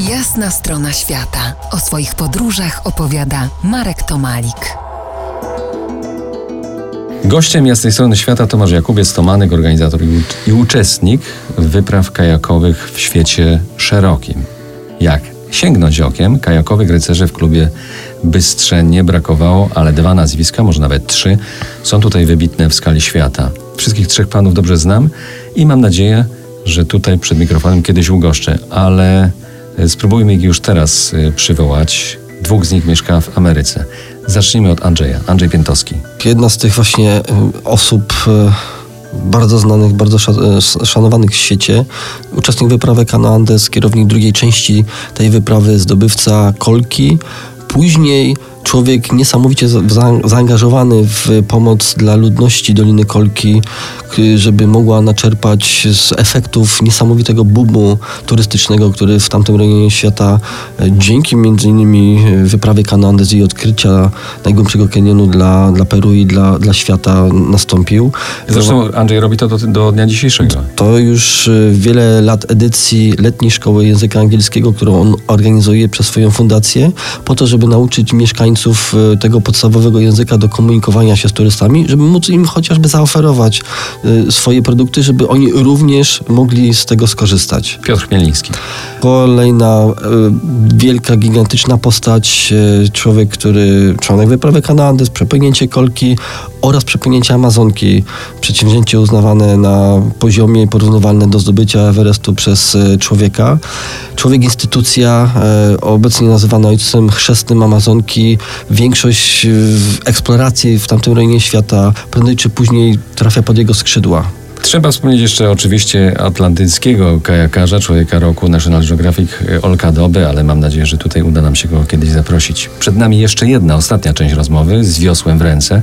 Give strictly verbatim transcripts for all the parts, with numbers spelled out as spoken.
Jasna strona świata. O swoich podróżach opowiada Marek Tomalik. Gościem Jasnej Strony Świata Tomasz Jakubiec, Tomanek, organizator i uczestnik wypraw kajakowych w świecie szerokim. Jak sięgnąć okiem, kajakowych rycerzy w klubie Bystrze nie brakowało, ale dwa nazwiska, może nawet trzy, są tutaj wybitne w skali świata. Wszystkich trzech panów dobrze znam i mam nadzieję, że tutaj przed mikrofonem kiedyś ugoszczę, ale spróbujmy ich już teraz przywołać. Dwóch z nich mieszka w Ameryce. Zacznijmy od Andrzeja. Andrzej Piętowski. Jedna z tych właśnie osób bardzo znanych, bardzo szanowanych w świecie. Uczestnik wyprawy Canoandes, kierownik drugiej części tej wyprawy, zdobywca Kolki. Później człowiek niesamowicie zaangażowany w pomoc dla ludności Doliny Kolki, żeby mogła naczerpać z efektów niesamowitego boomu turystycznego, który w tamtym regionie świata dzięki między innymi wyprawie Canoandes i odkrycia najgłębszego kanionu dla, dla Peru i dla, dla świata nastąpił. Zresztą Andrzej robi to do, do dnia dzisiejszego. To już wiele lat edycji letniej szkoły języka angielskiego, którą on organizuje przez swoją fundację, po to, żeby nauczyć mieszkańców tego podstawowego języka do komunikowania się z turystami, żeby móc im chociażby zaoferować swoje produkty, żeby oni również mogli z tego skorzystać. Piotr Chmieliński. Kolejna wielka, gigantyczna postać, człowiek, który członek wyprawy Canoandes, przepłynięcie Kolki oraz przepłynięcie Amazonki. Przedsięwzięcie uznawane na poziomie porównywalne do zdobycia Everestu przez człowieka. Człowiek instytucja, obecnie nazywana ojcem chrzestnym Amazonki. Większość eksploracji w tamtym rejonie świata prędzej czy później trafia pod jego skrzydła. Trzeba wspomnieć jeszcze oczywiście atlantyckiego kajakarza, człowieka roku National Geographic Olka Doby, ale mam nadzieję, że tutaj uda nam się go kiedyś zaprosić. Przed nami jeszcze jedna, ostatnia część rozmowy z wiosłem w ręce.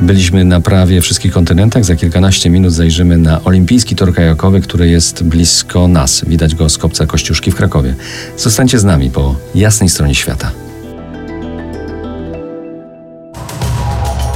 Byliśmy na prawie wszystkich kontynentach. Za kilkanaście minut zajrzymy na olimpijski tor kajakowy, który jest blisko nas. Widać go z kopca Kościuszki w Krakowie. Zostańcie z nami po Jasnej Stronie Świata.